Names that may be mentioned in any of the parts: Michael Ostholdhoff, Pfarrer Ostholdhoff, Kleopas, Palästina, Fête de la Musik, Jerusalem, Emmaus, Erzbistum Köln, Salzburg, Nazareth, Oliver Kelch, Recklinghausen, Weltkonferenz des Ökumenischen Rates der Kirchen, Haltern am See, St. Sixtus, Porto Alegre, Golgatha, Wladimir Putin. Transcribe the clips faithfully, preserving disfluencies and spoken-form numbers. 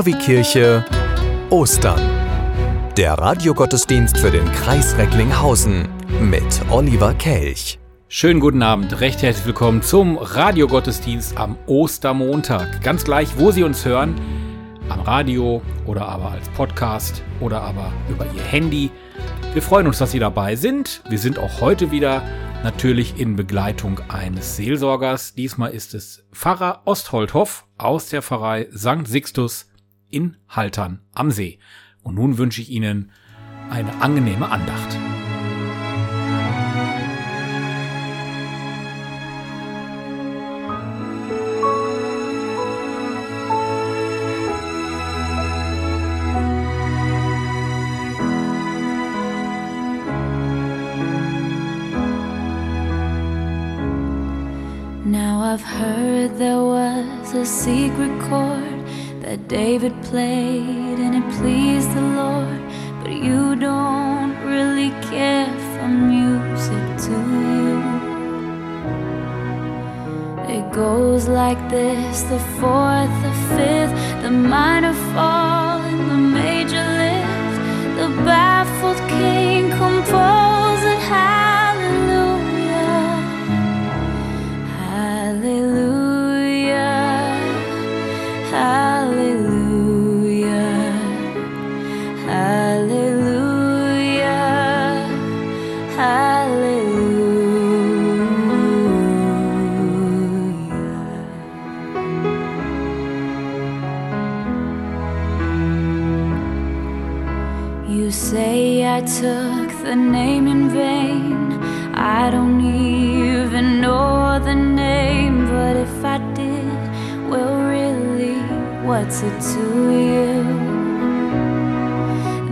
K W Kirche Ostern. Der Radiogottesdienst für den Kreis Recklinghausen mit Oliver Kelch. Schönen guten Abend, recht herzlich willkommen zum Radiogottesdienst am Ostermontag. Ganz gleich, wo Sie uns hören, am Radio oder aber als Podcast oder aber über Ihr Handy. Wir freuen uns, dass Sie dabei sind. Wir sind auch heute wieder natürlich in Begleitung eines Seelsorgers. Diesmal ist es Pfarrer Ostholdhoff aus der Pfarrei Sankt Sixtus in Haltern am See. Und nun wünsche ich Ihnen eine angenehme Andacht. I've heard there was a secret chord that David played and it pleased the Lord, but you don't really care for music, do you? It goes like this, the fourth, the fifth, the minor fall and the major lift, the baffled king composed and high. I took the name in vain. I don't even know the name, but if I did, well, really, what's it to you?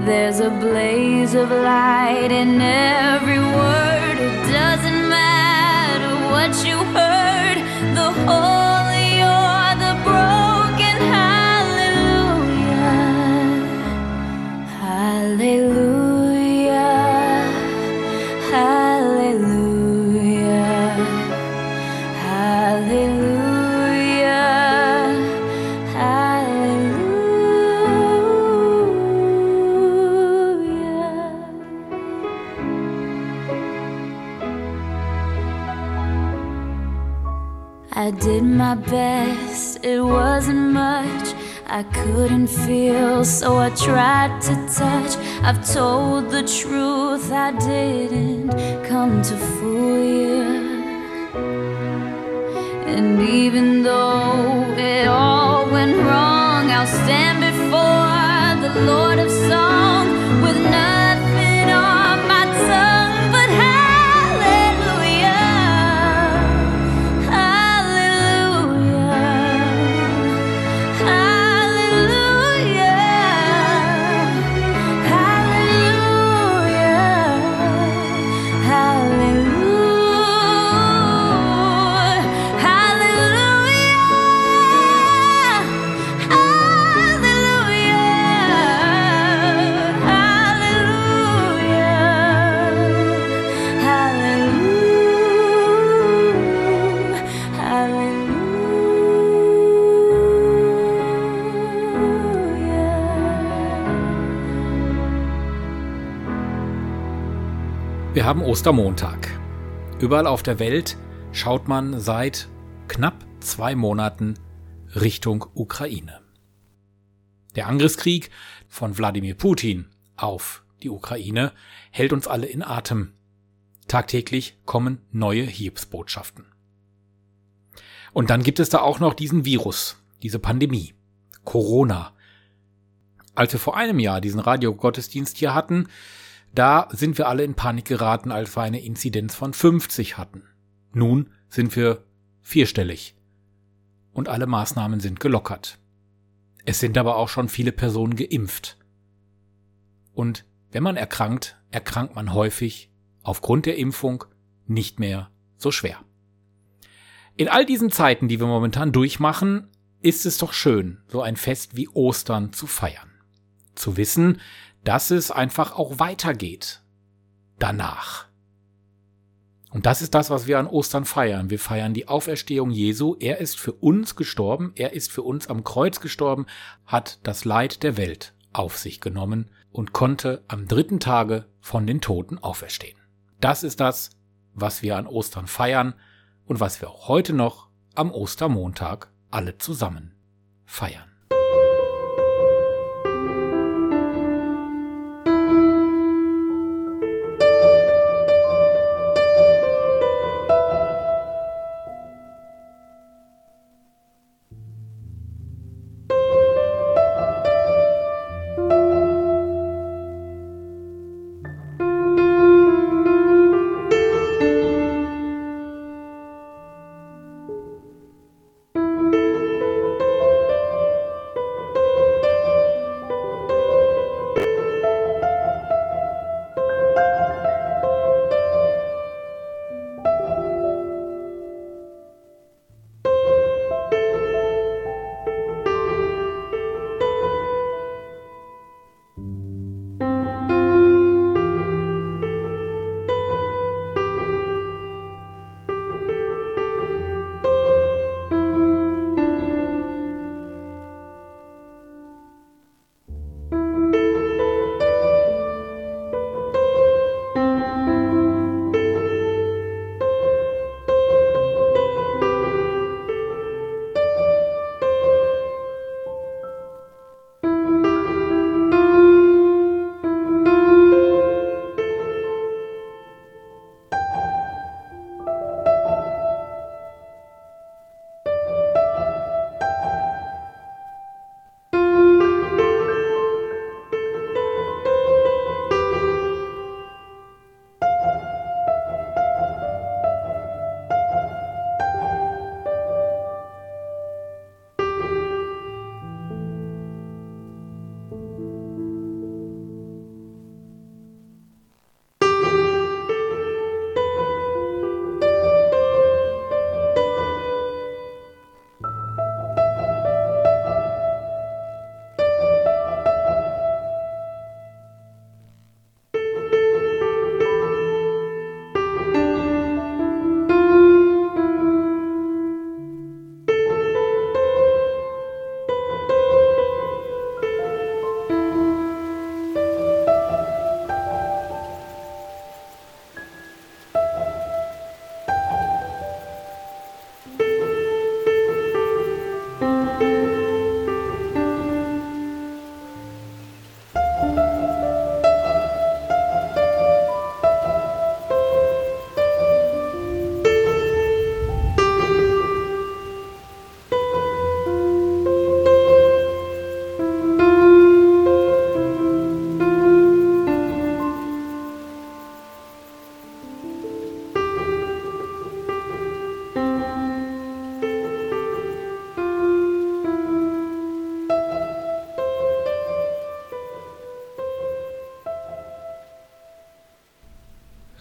There's a blaze of light in every word. It doesn't matter what you heard. The whole I did my best, it wasn't much. I couldn't feel, so I tried to touch. I've told the truth, I didn't come to fool you. And even though it all went wrong, I'll stand before the Lord of Song with nothing on my tongue but how. Wir haben Ostermontag. Überall auf der Welt schaut man seit knapp zwei Monaten Richtung Ukraine. Der Angriffskrieg von Wladimir Putin auf die Ukraine hält uns alle in Atem. Tagtäglich kommen neue Hilfsbotschaften. Und dann gibt es da auch noch diesen Virus, diese Pandemie, Corona. Als wir vor einem Jahr diesen Radiogottesdienst hier hatten, da sind wir alle in Panik geraten, als wir eine Inzidenz von fünfzig hatten. Nun sind wir vierstellig und alle Maßnahmen sind gelockert. Es sind aber auch schon viele Personen geimpft. Und wenn man erkrankt, erkrankt man häufig aufgrund der Impfung nicht mehr so schwer. In all diesen Zeiten, die wir momentan durchmachen, ist es doch schön, so ein Fest wie Ostern zu feiern. Zu wissen, dass es einfach auch weitergeht. Danach. Und das ist das, was wir an Ostern feiern. Wir feiern die Auferstehung Jesu. Er ist für uns gestorben, er ist für uns am Kreuz gestorben, hat das Leid der Welt auf sich genommen und konnte am dritten Tage von den Toten auferstehen. Das ist das, was wir an Ostern feiern und was wir auch heute noch am Ostermontag alle zusammen feiern.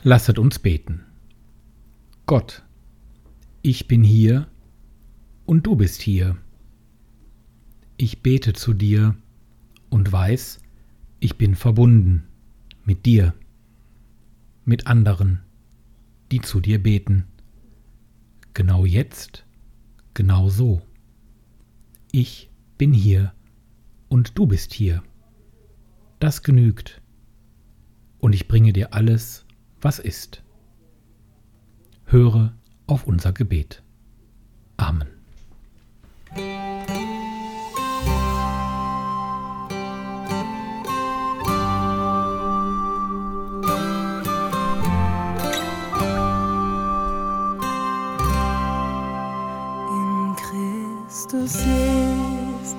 Lasset uns beten. Gott, ich bin hier und du bist hier. Ich bete zu dir und weiß, ich bin verbunden mit dir, mit anderen, die zu dir beten. Genau jetzt, genau so. Ich bin hier und du bist hier. Das genügt. Und ich bringe dir alles, was ist. Höre auf unser Gebet. Amen. In Christus ist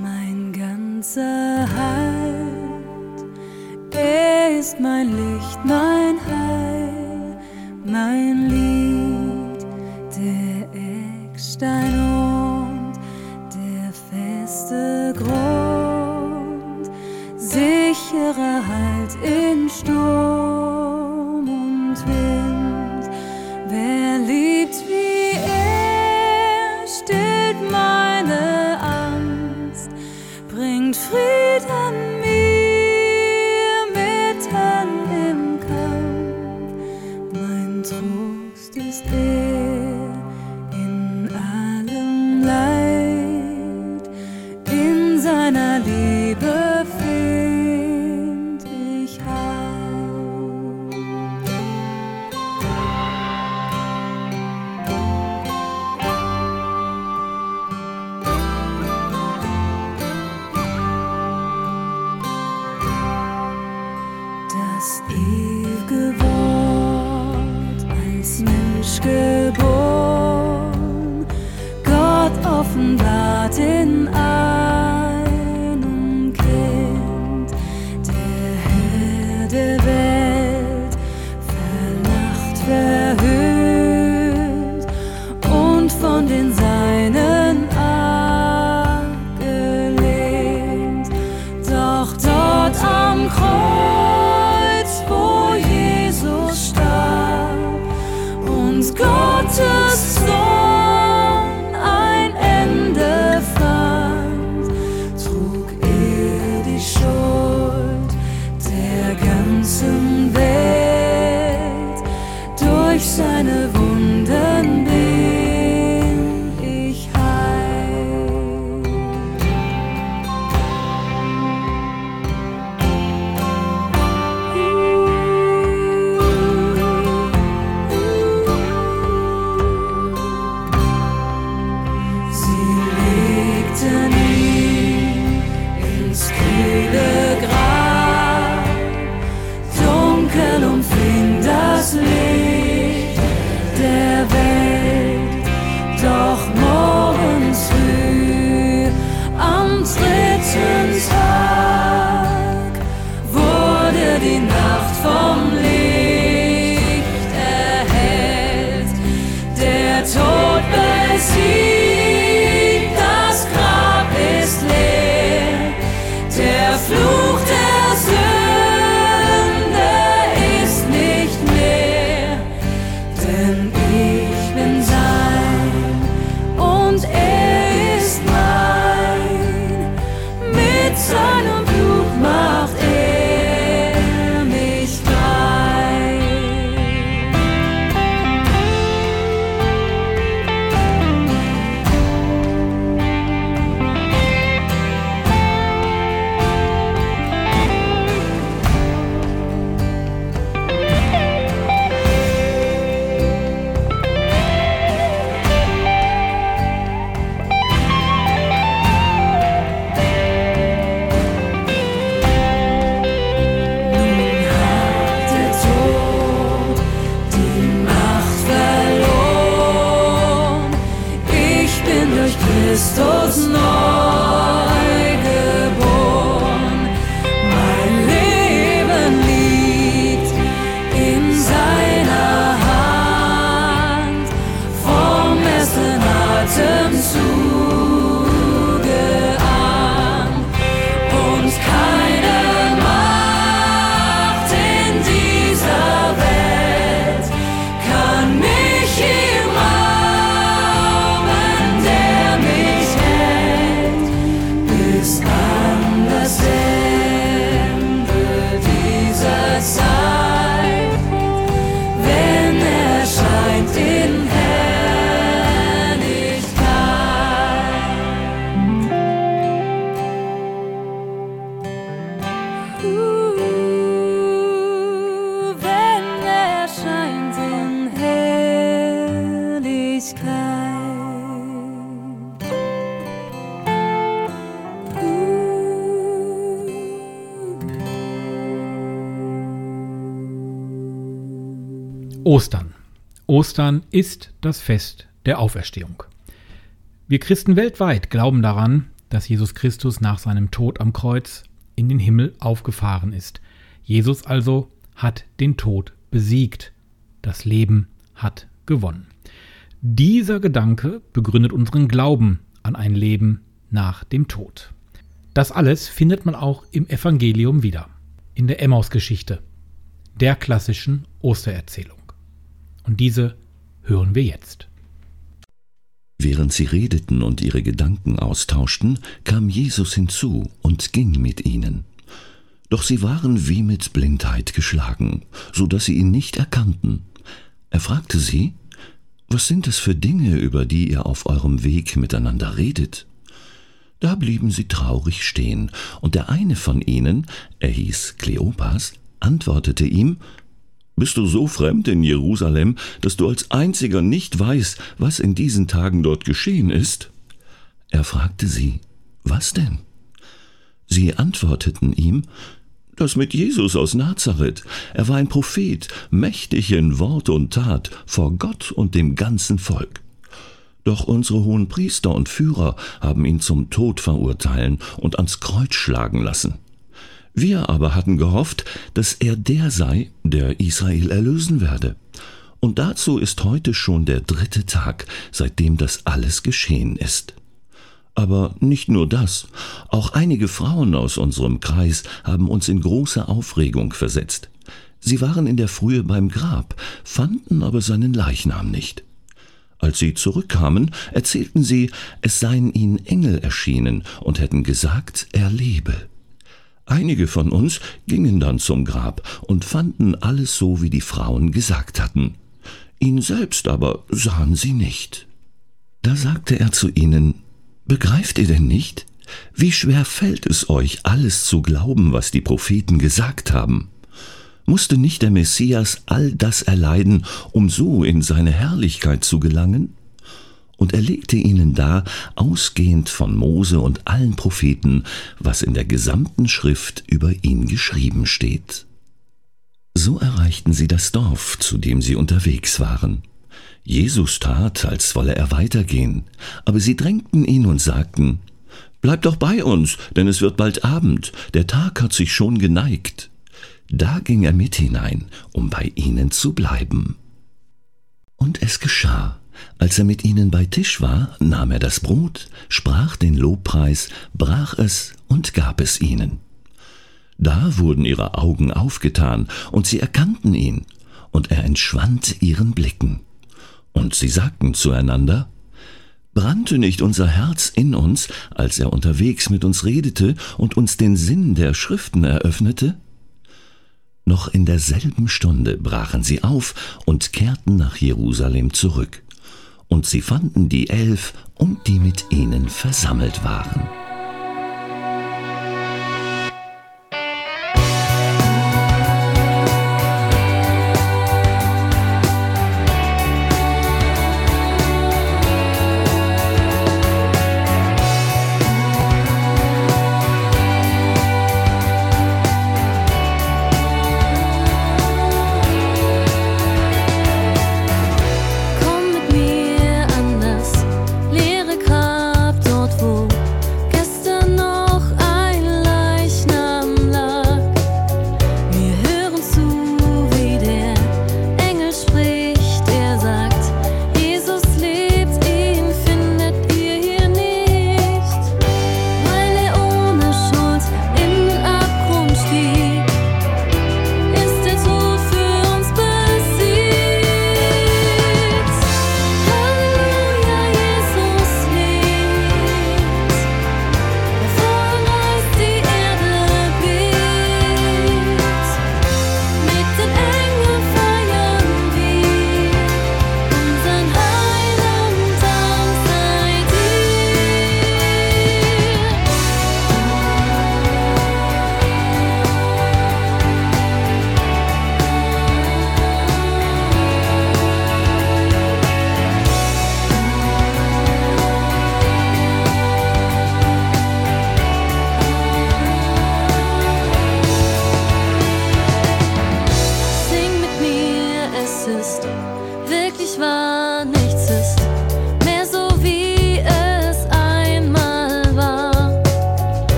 mein ganzer Halt. Er ist mein Licht, mein Halt. Mein Lied, der Eckstein und der feste Grund, sicherer Halt in Sturm und Wind. Wer liebt wie er, stillt meine Angst, bringt Frieden. True. Heirat in einem Kind, der Herr der Welt, verlacht, verhöhnt und von den Seinen abgelehnt. Doch dort am Kreuz, wo Jesus starb und Gottes Sohn Ostern. Ostern ist das Fest der Auferstehung. Wir Christen weltweit glauben daran, dass Jesus Christus nach seinem Tod am Kreuz in den Himmel aufgefahren ist. Jesus also hat den Tod besiegt. Das Leben hat gewonnen. Dieser Gedanke begründet unseren Glauben an ein Leben nach dem Tod. Das alles findet man auch im Evangelium wieder, in der Emmaus-Geschichte, der klassischen Ostererzählung. Und diese hören wir jetzt. Während sie redeten und ihre Gedanken austauschten, kam Jesus hinzu und ging mit ihnen. Doch sie waren wie mit Blindheit geschlagen, so dass sie ihn nicht erkannten. Er fragte sie: Was sind es für Dinge, über die ihr auf eurem Weg miteinander redet? Da blieben sie traurig stehen, und der eine von ihnen, er hieß Kleopas, antwortete ihm: Bist du so fremd in Jerusalem, dass du als einziger nicht weißt, was in diesen Tagen dort geschehen ist? Er fragte sie: Was denn? Sie antworteten ihm: Das mit Jesus aus Nazareth. Er war ein Prophet, mächtig in Wort und Tat vor Gott und dem ganzen Volk. Doch unsere hohen Priester und Führer haben ihn zum Tod verurteilen und ans Kreuz schlagen lassen. Wir aber hatten gehofft, dass er der sei, der Israel erlösen werde. Und dazu ist heute schon der dritte Tag, seitdem das alles geschehen ist. Aber nicht nur das, auch einige Frauen aus unserem Kreis haben uns in große Aufregung versetzt. Sie waren in der Frühe beim Grab, fanden aber seinen Leichnam nicht. Als sie zurückkamen, erzählten sie, es seien ihnen Engel erschienen und hätten gesagt, er lebe. Einige von uns gingen dann zum Grab und fanden alles so, wie die Frauen gesagt hatten. Ihn selbst aber sahen sie nicht. Da sagte er zu ihnen: »Begreift ihr denn nicht? Wie schwer fällt es euch, alles zu glauben, was die Propheten gesagt haben? Musste nicht der Messias all das erleiden, um so in seine Herrlichkeit zu gelangen?« Und er legte ihnen dar, ausgehend von Mose und allen Propheten, was in der gesamten Schrift über ihn geschrieben steht. So erreichten sie das Dorf, zu dem sie unterwegs waren. Jesus tat, als wolle er weitergehen, aber sie drängten ihn und sagten: »Bleib doch bei uns, denn es wird bald Abend, der Tag hat sich schon geneigt.« Da ging er mit hinein, um bei ihnen zu bleiben. Und es geschah: Als er mit ihnen bei Tisch war, nahm er das Brot, sprach den Lobpreis, brach es und gab es ihnen. Da wurden ihre Augen aufgetan, und sie erkannten ihn, und er entschwand ihren Blicken. Und sie sagten zueinander: »Brannte nicht unser Herz in uns, als er unterwegs mit uns redete und uns den Sinn der Schriften eröffnete?« Noch in derselben Stunde brachen sie auf und kehrten nach Jerusalem zurück. Und sie fanden die Elf und die mit ihnen versammelt waren.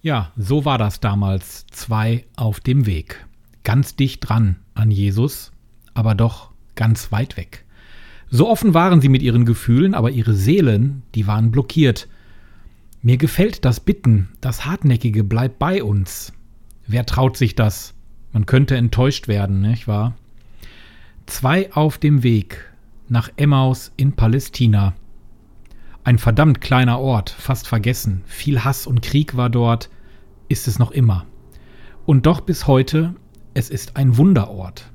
Ja, so war das damals, zwei auf dem Weg. Ganz dicht dran an Jesus, aber doch ganz weit weg. So offen waren sie mit ihren Gefühlen, aber ihre Seelen, die waren blockiert. Mir gefällt das Bitten, das Hartnäckige bleibt bei uns. Wer traut sich das? Man könnte enttäuscht werden, nicht wahr? Zwei auf dem Weg nach Emmaus in Palästina. Ein verdammt kleiner Ort, fast vergessen. Viel Hass und Krieg war dort, ist es noch immer. Und doch bis heute, es ist ein Wunderort.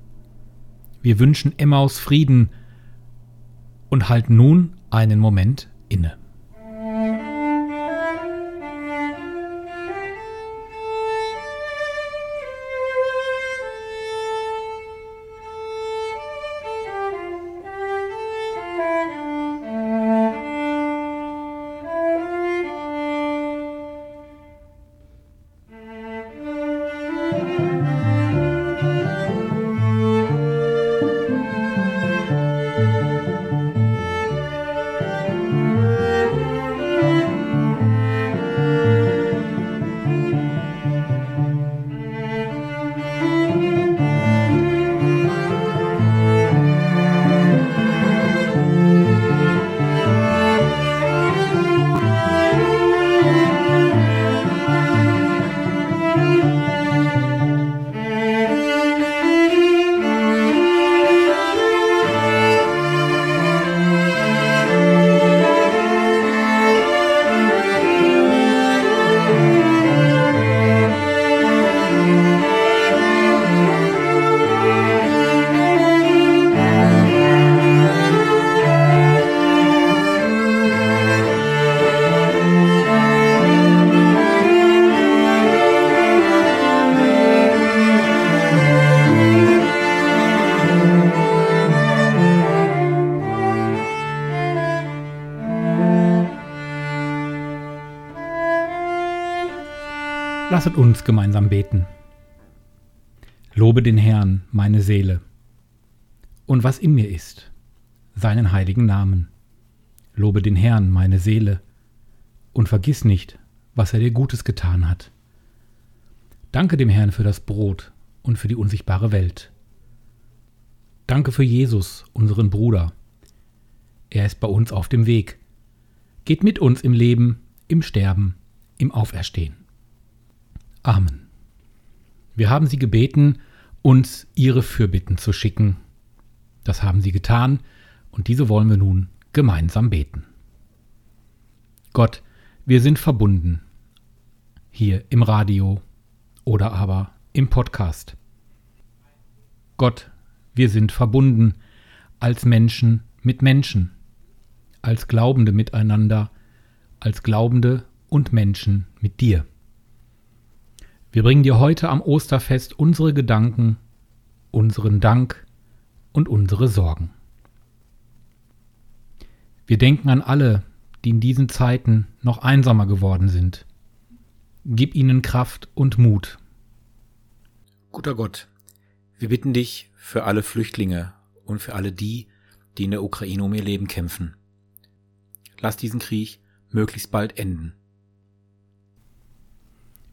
Wir wünschen Emmaus Frieden und halten nun einen Moment inne. Lasset uns gemeinsam beten. Lobe den Herrn, meine Seele, und was in mir ist, seinen heiligen Namen. Lobe den Herrn, meine Seele, und vergiss nicht, was er dir Gutes getan hat. Danke dem Herrn für das Brot und für die unsichtbare Welt. Danke für Jesus, unseren Bruder. Er ist bei uns auf dem Weg. Geht mit uns im Leben, im Sterben, im Auferstehen. Amen. Wir haben Sie gebeten, uns Ihre Fürbitten zu schicken. Das haben Sie getan und diese wollen wir nun gemeinsam beten. Gott, wir sind verbunden, hier im Radio oder aber im Podcast. Gott, wir sind verbunden als Menschen mit Menschen, als Glaubende miteinander, als Glaubende und Menschen mit dir. Wir bringen dir heute am Osterfest unsere Gedanken, unseren Dank und unsere Sorgen. Wir denken an alle, die in diesen Zeiten noch einsamer geworden sind. Gib ihnen Kraft und Mut. Guter Gott, wir bitten dich für alle Flüchtlinge und für alle die, die in der Ukraine um ihr Leben kämpfen. Lass diesen Krieg möglichst bald enden.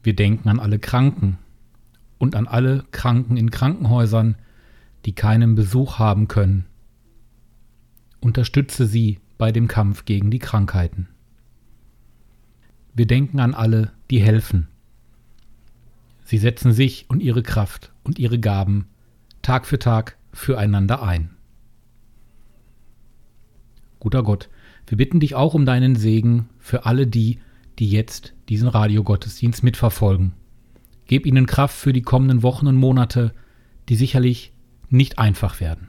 Wir denken an alle Kranken und an alle Kranken in Krankenhäusern, die keinen Besuch haben können. Unterstütze sie bei dem Kampf gegen die Krankheiten. Wir denken an alle, die helfen. Sie setzen sich und ihre Kraft und ihre Gaben Tag für Tag füreinander ein. Guter Gott, wir bitten dich auch um deinen Segen für alle die, die jetzt diesen Radiogottesdienst mitverfolgen. Gib ihnen Kraft für die kommenden Wochen und Monate, die sicherlich nicht einfach werden.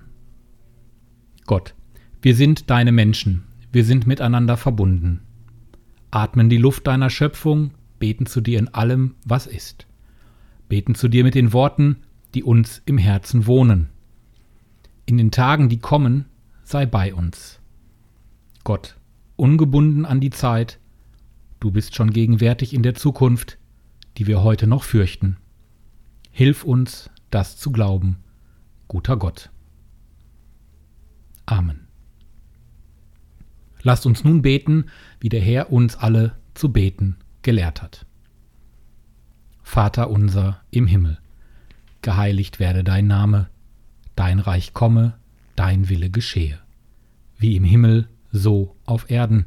Gott, wir sind deine Menschen, wir sind miteinander verbunden. Atmen die Luft deiner Schöpfung, beten zu dir in allem, was ist. Beten zu dir mit den Worten, die uns im Herzen wohnen. In den Tagen, die kommen, sei bei uns. Gott, ungebunden an die Zeit, du bist schon gegenwärtig in der Zukunft, die wir heute noch fürchten. Hilf uns, das zu glauben, guter Gott. Amen. Lasst uns nun beten, wie der Herr uns alle zu beten gelehrt hat. Vater unser im Himmel, geheiligt werde dein Name, dein Reich komme, dein Wille geschehe, wie im Himmel, so auf Erden.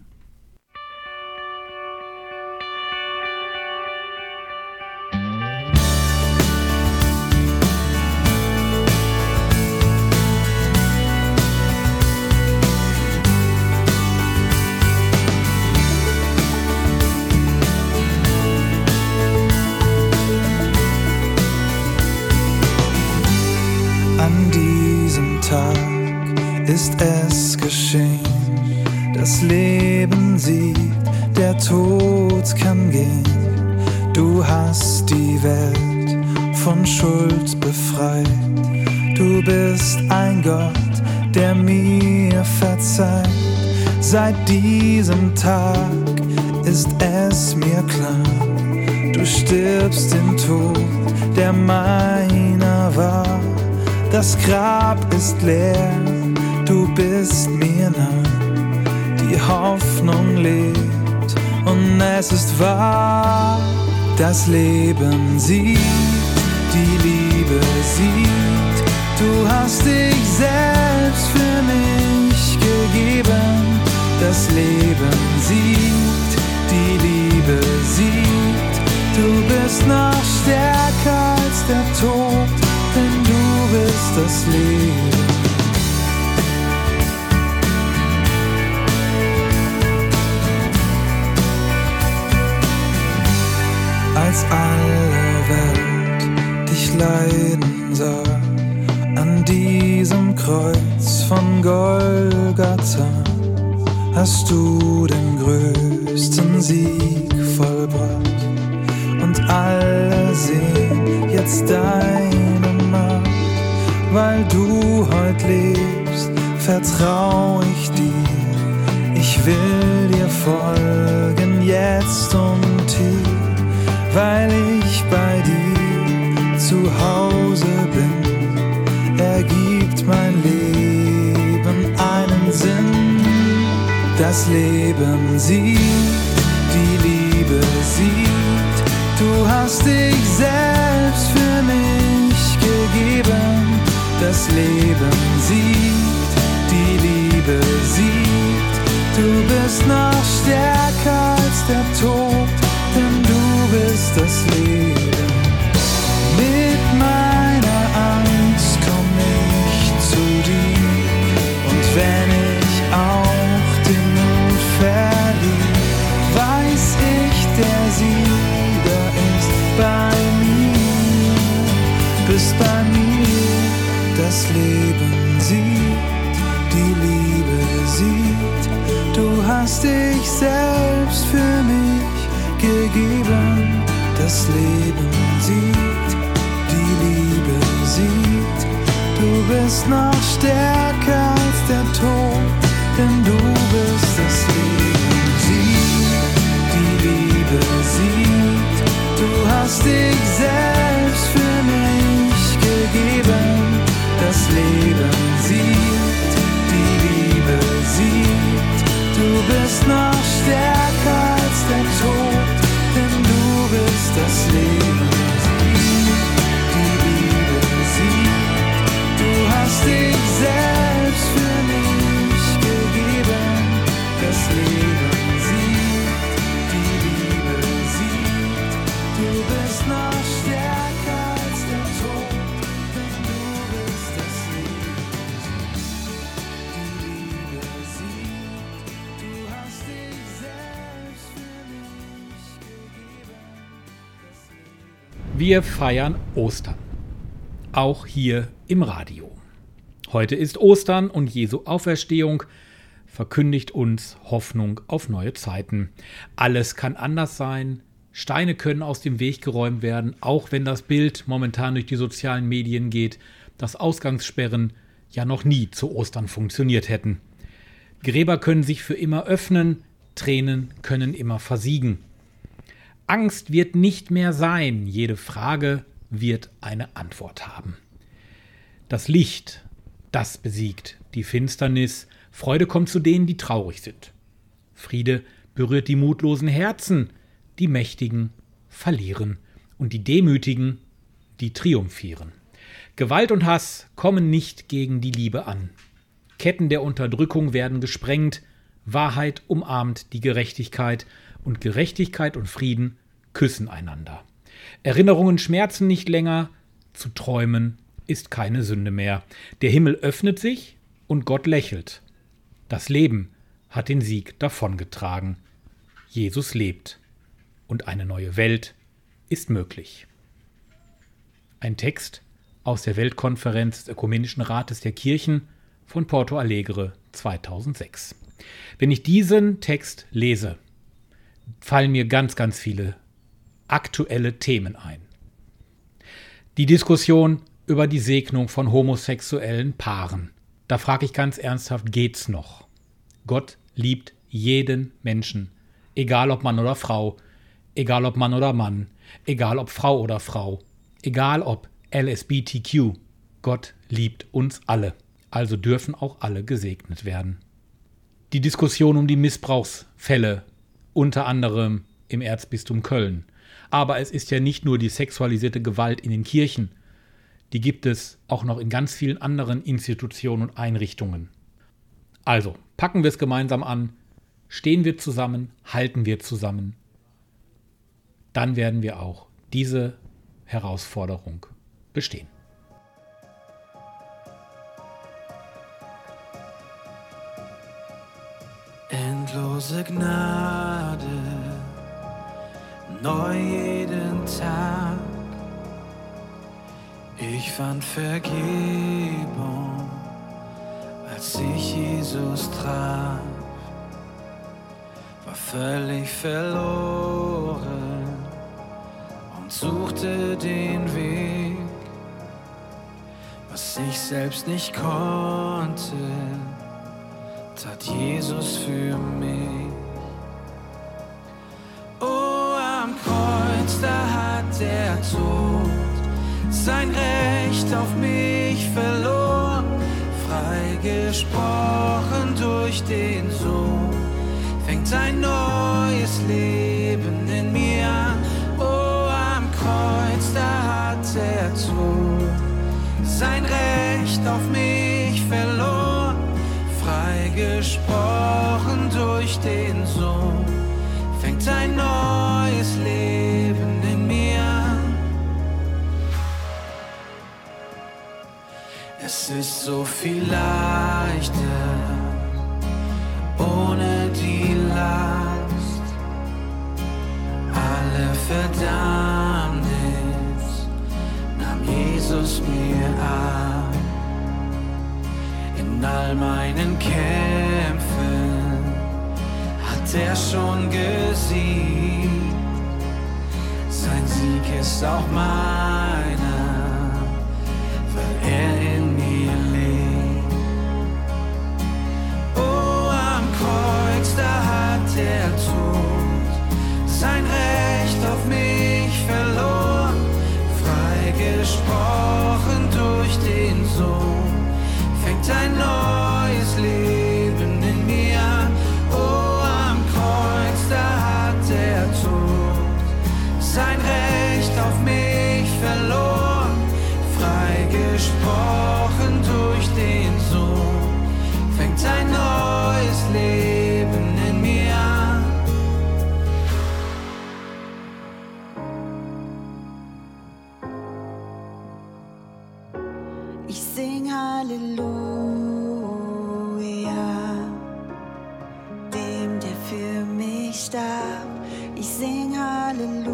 Ist es geschehen, das Leben siegt, der Tod kann gehen. Du hast die Welt von Schuld befreit. Du bist ein Gott, der mir verzeiht. Seit diesem Tag ist es mir klar, du stirbst den Tod, der meiner war. Das Grab ist leer, du bist mir nah, die Hoffnung lebt und es ist wahr. Das Leben siegt, die Liebe siegt, du hast dich selbst für mich gegeben. Das Leben siegt, die Liebe siegt, du bist noch stärker als der Tod, denn du bist das Leben. Als alle Welt dich leiden sah, an diesem Kreuz von Golgatha, hast du den größten Sieg vollbracht. Und alle sehen jetzt deine Macht, weil du heute lebst, vertrau ich dir. Ich will dir folgen jetzt und hier, weil ich bei dir zu Hause bin, ergibt mein Leben einen Sinn. Das Leben siegt, die Liebe siegt, du hast dich selbst für mich gegeben. Das Leben siegt, die Liebe siegt, du bist noch stärker als der Tod, denn du Du bist das Leben. Mit meiner Angst komm ich zu dir, und wenn ich auch den Mut verliere, weiß ich, der Sieger ist bei mir, bist bei mir. Das Leben sieht, die Liebe sieht, du hast dich selbst für mich gegeben. Das Leben sieht, die Liebe sieht, du bist noch stärker als der Tod, denn du bist das Leben sieht, die Liebe sieht, du hast dich selbst für mich gegeben. Das Leben sieht, die Liebe sieht, du bist noch stärker als der Tod, denn du bist das Leben. Die Liebe siegt, du hast dich selbst für mich gegeben. Das Leben siegt, die Liebe siegt, du bist noch stärker als der Tod, denn du bist das Leben. Die Liebe siegt, du hast dich selbst für mich. Wir feiern Ostern, auch hier im Radio. Heute ist Ostern und Jesu Auferstehung verkündigt uns Hoffnung auf neue Zeiten. Alles kann anders sein, Steine können aus dem Weg geräumt werden, auch wenn das Bild momentan durch die sozialen Medien geht, dass Ausgangssperren ja noch nie zu Ostern funktioniert hätten. Gräber können sich für immer öffnen, Tränen können immer versiegen. Angst wird nicht mehr sein, jede Frage wird eine Antwort haben. Das Licht, das besiegt die Finsternis, Freude kommt zu denen, die traurig sind. Friede berührt die mutlosen Herzen, die Mächtigen verlieren und die Demütigen, die triumphieren. Gewalt und Hass kommen nicht gegen die Liebe an. Ketten der Unterdrückung werden gesprengt, Wahrheit umarmt die Gerechtigkeit und Gerechtigkeit und Frieden küssen einander. Erinnerungen schmerzen nicht länger, zu träumen ist keine Sünde mehr. Der Himmel öffnet sich und Gott lächelt. Das Leben hat den Sieg davongetragen. Jesus lebt und eine neue Welt ist möglich. Ein Text aus der Weltkonferenz des Ökumenischen Rates der Kirchen von Porto Alegre zweitausendsechs. Wenn ich diesen Text lese, fallen mir ganz, ganz viele aktuelle Themen ein. Die Diskussion über die Segnung von homosexuellen Paaren. Da frage ich ganz ernsthaft, geht's noch? Gott liebt jeden Menschen, egal ob Mann oder Frau, egal ob Mann oder Mann, egal ob Frau oder Frau, egal ob L S B T Q. Gott liebt uns alle, also dürfen auch alle gesegnet werden. Die Diskussion um die Missbrauchsfälle, unter anderem im Erzbistum Köln. Aber es ist ja nicht nur die sexualisierte Gewalt in den Kirchen, die gibt es auch noch in ganz vielen anderen Institutionen und Einrichtungen. Also, packen wir es gemeinsam an, stehen wir zusammen, halten wir zusammen. Dann werden wir auch diese Herausforderung bestehen. Endlose Gnade, neu jeden Tag. Ich fand Vergebung, als ich Jesus traf, war völlig verloren und suchte den Weg, was ich selbst nicht konnte, tat Jesus für mich. Oh, am Kreuz, da hat der Tod sein Recht auf mich verloren, freigesprochen durch den Sohn, fängt ein neues Leben in mir an. Oh, am Kreuz, da hat der Tod sein Recht auf mich verloren, freigesprochen durch den Sohn, fängt ein neues Leben in mir an. Es ist so viel leichter, ohne die Last, alle Verdammnis nahm Jesus mir ab. In all meinen Kämpfen hat er schon gesiegt. Sein Sieg ist auch meiner, weil er in mir lebt. Oh, am Kreuz, da hat der Tod sein Recht auf mich verloren, freigesprochen durch den Sohn, fängt ein neues Leben in mir an. Oh, am Kreuz, da hat der Tod sein Recht auf mich verloren, freigesprochen durch den Sohn, fängt ein neues Leben in mir an. Ich sing Halleluja. Ich sing Halleluja,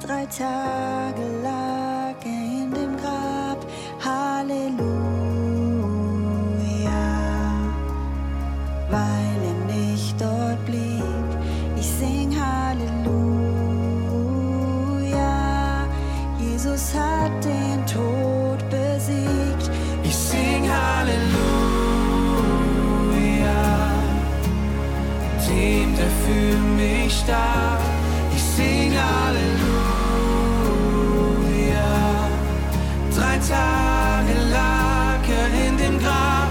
drei Tage lag er in dem Grab, Halleluja, weil er nicht dort blieb. Ich sing Halleluja, Jesus hat den Tod besiegt. Ich sing Halleluja, dem, der für mich starb. Ich sing Halleluja. Drei Tage lag er in dem Grab.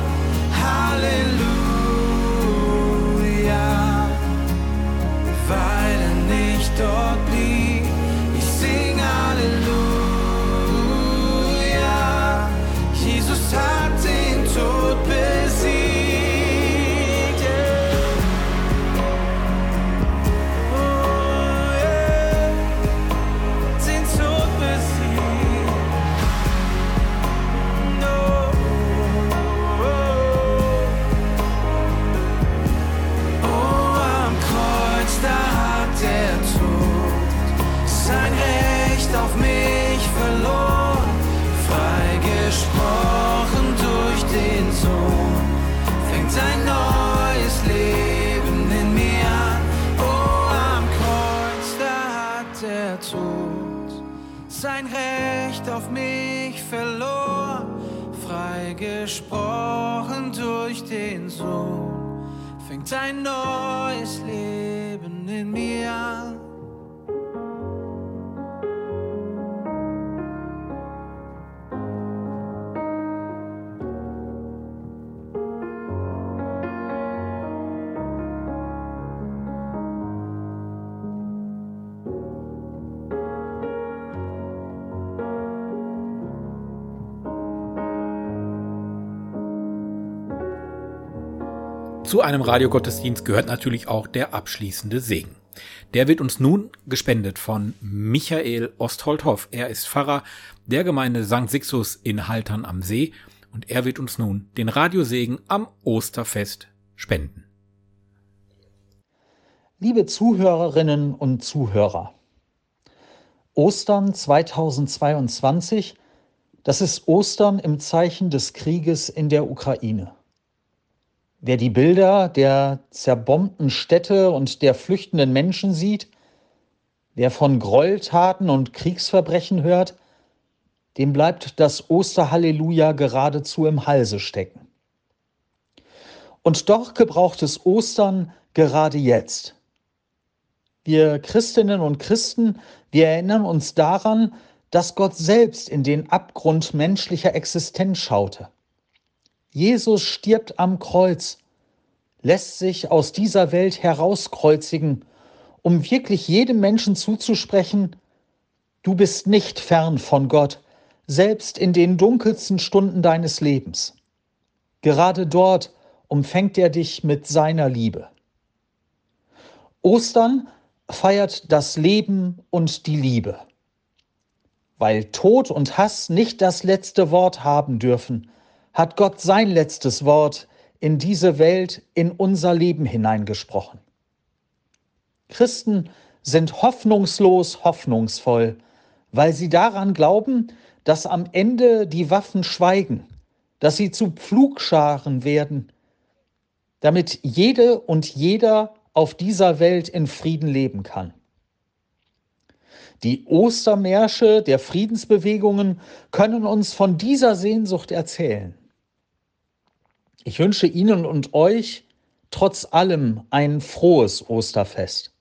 Halleluja. Weil er nicht dort blieb. Ich sing Halleluja. Jesus hat den Tod besiegt. Auf mich verloren, freigesprochen durch den Sohn, fängt sein neues Leben in mir an. Oh, am Kreuz, da hat der Tod sein Recht auf mich verloren, freigesprochen durch den Sohn, fängt sein neues Leben in mir an. Zu einem Radiogottesdienst gehört natürlich auch der abschließende Segen. Der wird uns nun gespendet von Michael Ostholdhoff. Er ist Pfarrer der Gemeinde Sankt Sixtus in Haltern am See und er wird uns nun den Radiosegen am Osterfest spenden. Liebe Zuhörerinnen und Zuhörer, Ostern zweitausendzweiundzwanzig, das ist Ostern im Zeichen des Krieges in der Ukraine. Wer die Bilder der zerbombten Städte und der flüchtenden Menschen sieht, wer von Gräueltaten und Kriegsverbrechen hört, dem bleibt das Osterhalleluja geradezu im Halse stecken. Und doch gebraucht es Ostern gerade jetzt. Wir Christinnen und Christen, wir erinnern uns daran, dass Gott selbst in den Abgrund menschlicher Existenz schaute. Jesus stirbt am Kreuz, lässt sich aus dieser Welt herauskreuzigen, um wirklich jedem Menschen zuzusprechen, du bist nicht fern von Gott, selbst in den dunkelsten Stunden deines Lebens. Gerade dort umfängt er dich mit seiner Liebe. Ostern feiert das Leben und die Liebe, weil Tod und Hass nicht das letzte Wort haben dürfen, hat Gott sein letztes Wort in diese Welt, in unser Leben hineingesprochen. Christen sind hoffnungslos hoffnungsvoll, weil sie daran glauben, dass am Ende die Waffen schweigen, dass sie zu Pflugscharen werden, damit jede und jeder auf dieser Welt in Frieden leben kann. Die Ostermärsche der Friedensbewegungen können uns von dieser Sehnsucht erzählen. Ich wünsche Ihnen und euch trotz allem ein frohes Osterfest.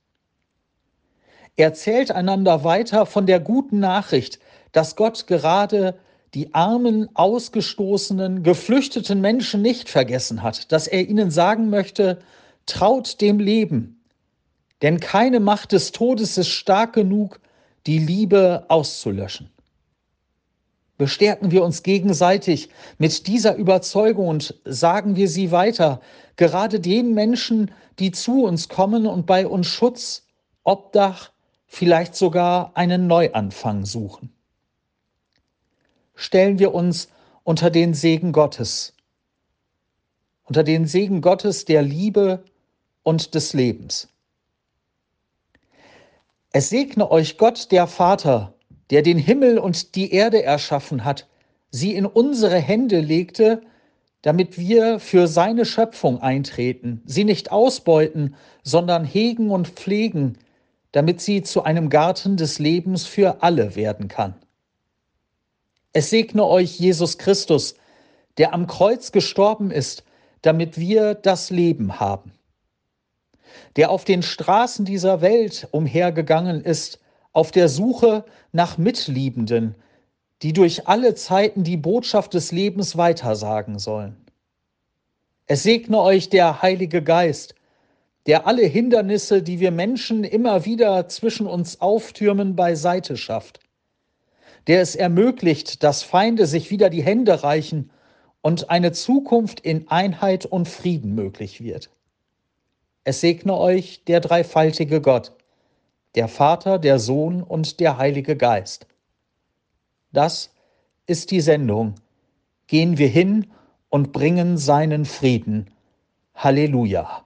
Erzählt einander weiter von der guten Nachricht, dass Gott gerade die armen, ausgestoßenen, geflüchteten Menschen nicht vergessen hat, dass er ihnen sagen möchte, traut dem Leben, denn keine Macht des Todes ist stark genug, die Liebe auszulöschen. Bestärken wir uns gegenseitig mit dieser Überzeugung und sagen wir sie weiter, gerade den Menschen, die zu uns kommen und bei uns Schutz, Obdach, vielleicht sogar einen Neuanfang suchen. Stellen wir uns unter den Segen Gottes, unter den Segen Gottes der Liebe und des Lebens. Es segne euch Gott, der Vater, der den Himmel und die Erde erschaffen hat, sie in unsere Hände legte, damit wir für seine Schöpfung eintreten, sie nicht ausbeuten, sondern hegen und pflegen, damit sie zu einem Garten des Lebens für alle werden kann. Es segne euch Jesus Christus, der am Kreuz gestorben ist, damit wir das Leben haben. der auf den Straßen dieser Welt umhergegangen ist, auf der Suche nach Mitliebenden, die durch alle Zeiten die Botschaft des Lebens weitersagen sollen. Es segne euch der Heilige Geist, der alle Hindernisse, die wir Menschen immer wieder zwischen uns auftürmen, beiseite schafft, der es ermöglicht, dass Feinde sich wieder die Hände reichen und eine Zukunft in Einheit und Frieden möglich wird. Es segne euch der dreifaltige Gott, der Vater, der Sohn und der Heilige Geist. Das ist die Sendung. Gehen wir hin und bringen seinen Frieden. Halleluja.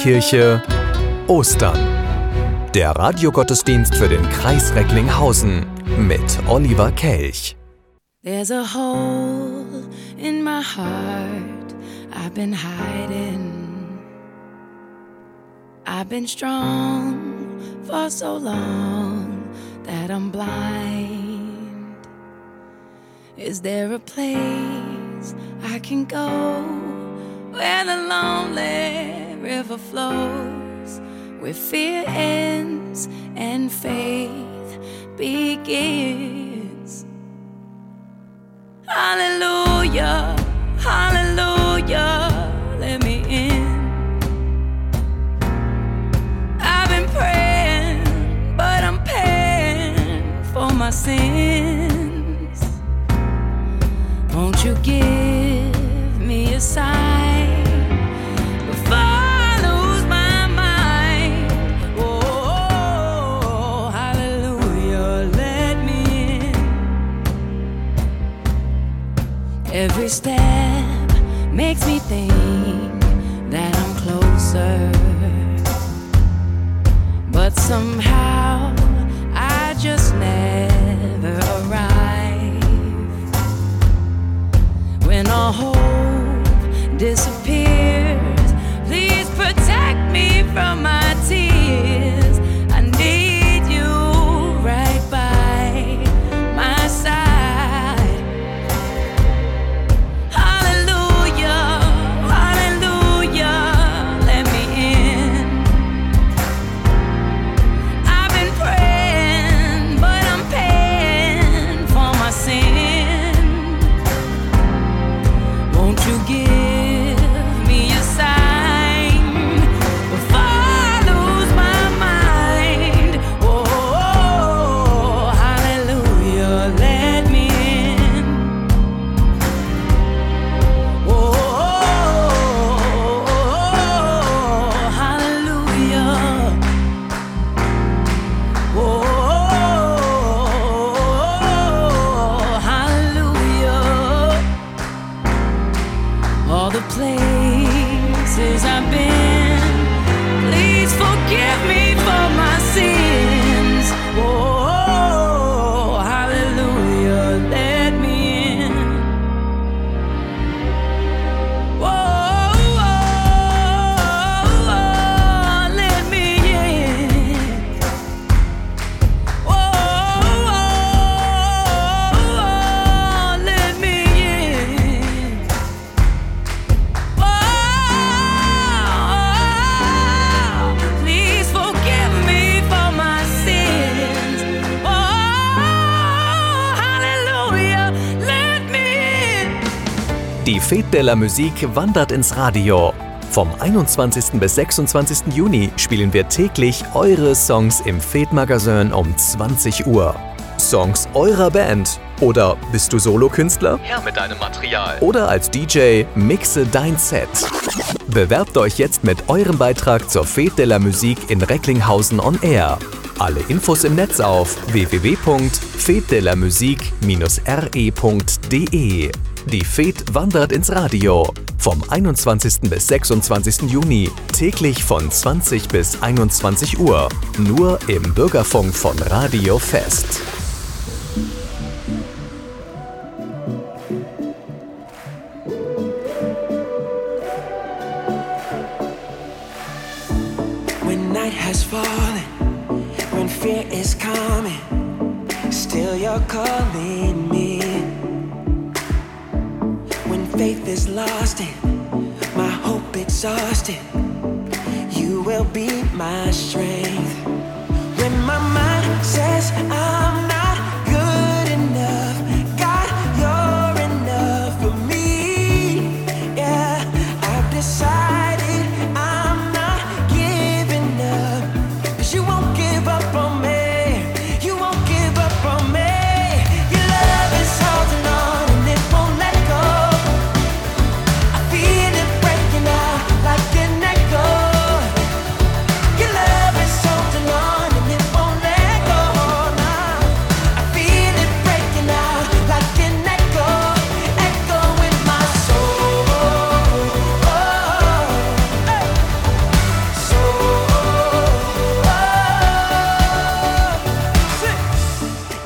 Kirche Ostern. Der Radiogottesdienst für den Kreis Recklinghausen mit Oliver Kelch. There's a hole in my heart I've been hiding. I've been strong for so long that I'm blind. Is there a place I can go where the lonely river flows, where fear ends and faith begins? Hallelujah, hallelujah. My sins, won't you give me a sign before I lose my mind? Oh, hallelujah, let me in. Every step makes me think that I'm closer, but somehow I just never arrive. When all hope disappears, please protect me from my tears. I need you right by my side. Hallelujah, hallelujah, let me in. I've been praying, but I'm paying for my sin. Won't you give me a sign before I lose my mind? Oh, hallelujah, let me in. Oh, hallelujah. Oh, hallelujah. All the places I've been, please forgive me for my sins. Oh, hallelujah, let me in. Oh, let me in. Oh, let me in. Oh, please forgive me for my sins. Oh, hallelujah, let me in. Die Fête de la Musik wandert ins Radio. Vom einundzwanzigsten bis sechsundzwanzigsten Juni spielen wir täglich eure Songs im Fête-Magazin um zwanzig Uhr. Songs eurer Band. Oder bist du Solokünstler? Her mit deinem Material. Oder als D J mixe dein Set. Bewerbt euch jetzt mit eurem Beitrag zur Fête de la Musik in Recklinghausen on Air. Alle Infos im Netz auf w w w punkt fête de la musik bindestrich r e punkt d e. Die Fête wandert ins Radio. Vom einundzwanzigsten bis sechsundzwanzigsten Juni, täglich von zwanzig bis einundzwanzig Uhr. Nur im Bürgerfunk von Radio Fest. When night has fallen, when fear is coming, still you're calling me. When faith is lost and my hope exhausted, you will be my strength. When my mind says I'm not good enough, God, you're enough for me. Yeah, I've decided I'm not giving up, 'cause you won't give up on me. You won't give up on me. Your love is holding on and it won't let go. I feel it breaking out like an echo. Your love is holding on and it won't let go. Nah. I feel it breaking out like an echo, echo in my soul. Hey. Soul.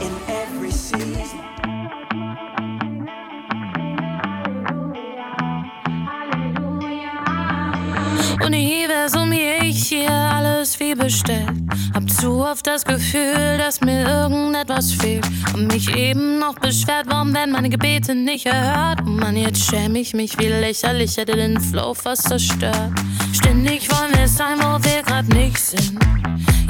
In every season, Und ich weiß um mich hier alles wie bestellt. Habt Zu oft das Gefühl, dass mir irgendetwas fehlt und mich eben noch beschwert, warum werden meine Gebete nicht erhört. Und man, jetzt schäme ich mich wie lächerlich, hätte den Flow fast zerstört. Ständig wollen wir sein, wo wir grad nicht sind.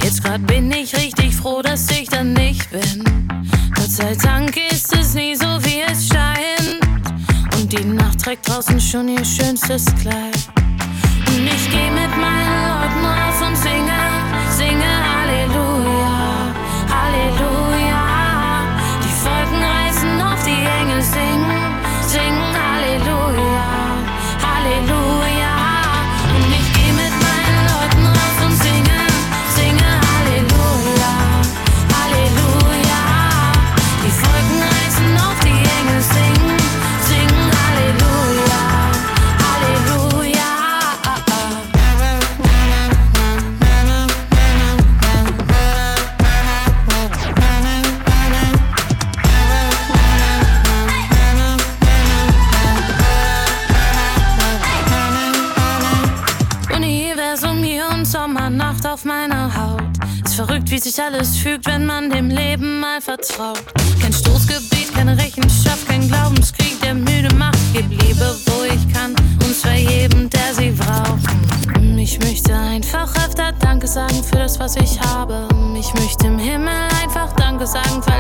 Jetzt grad bin ich richtig froh, dass ich da nicht bin. Gott sei Dank ist es nie so, wie es scheint. Und die Nacht trägt draußen schon ihr schönstes Kleid. Und ich geh mit meinen Leuten raus und singe, singe Halleluja, Halleluja. Die Wolken reißen auf, die Engel singen, singen Halleluja, Halleluja. Und ich geh mit meinen Leuten raus und singe, singe Halleluja, Halleluja. Die Wolken reißen auf, die Engel singen, singen Halleluja, Halleluja. Sommernacht auf meiner Haut. Ist verrückt, wie sich alles fügt, wenn man dem Leben mal vertraut. Kein Stoßgebet, keine Rechenschaft, kein Glaubenskrieg, der müde macht. Gib Liebe, wo ich kann, und zwar jedem, der sie braucht. Und ich möchte einfach öfter Danke sagen für das, was ich habe. Und ich möchte im Himmel einfach Danke sagen, weil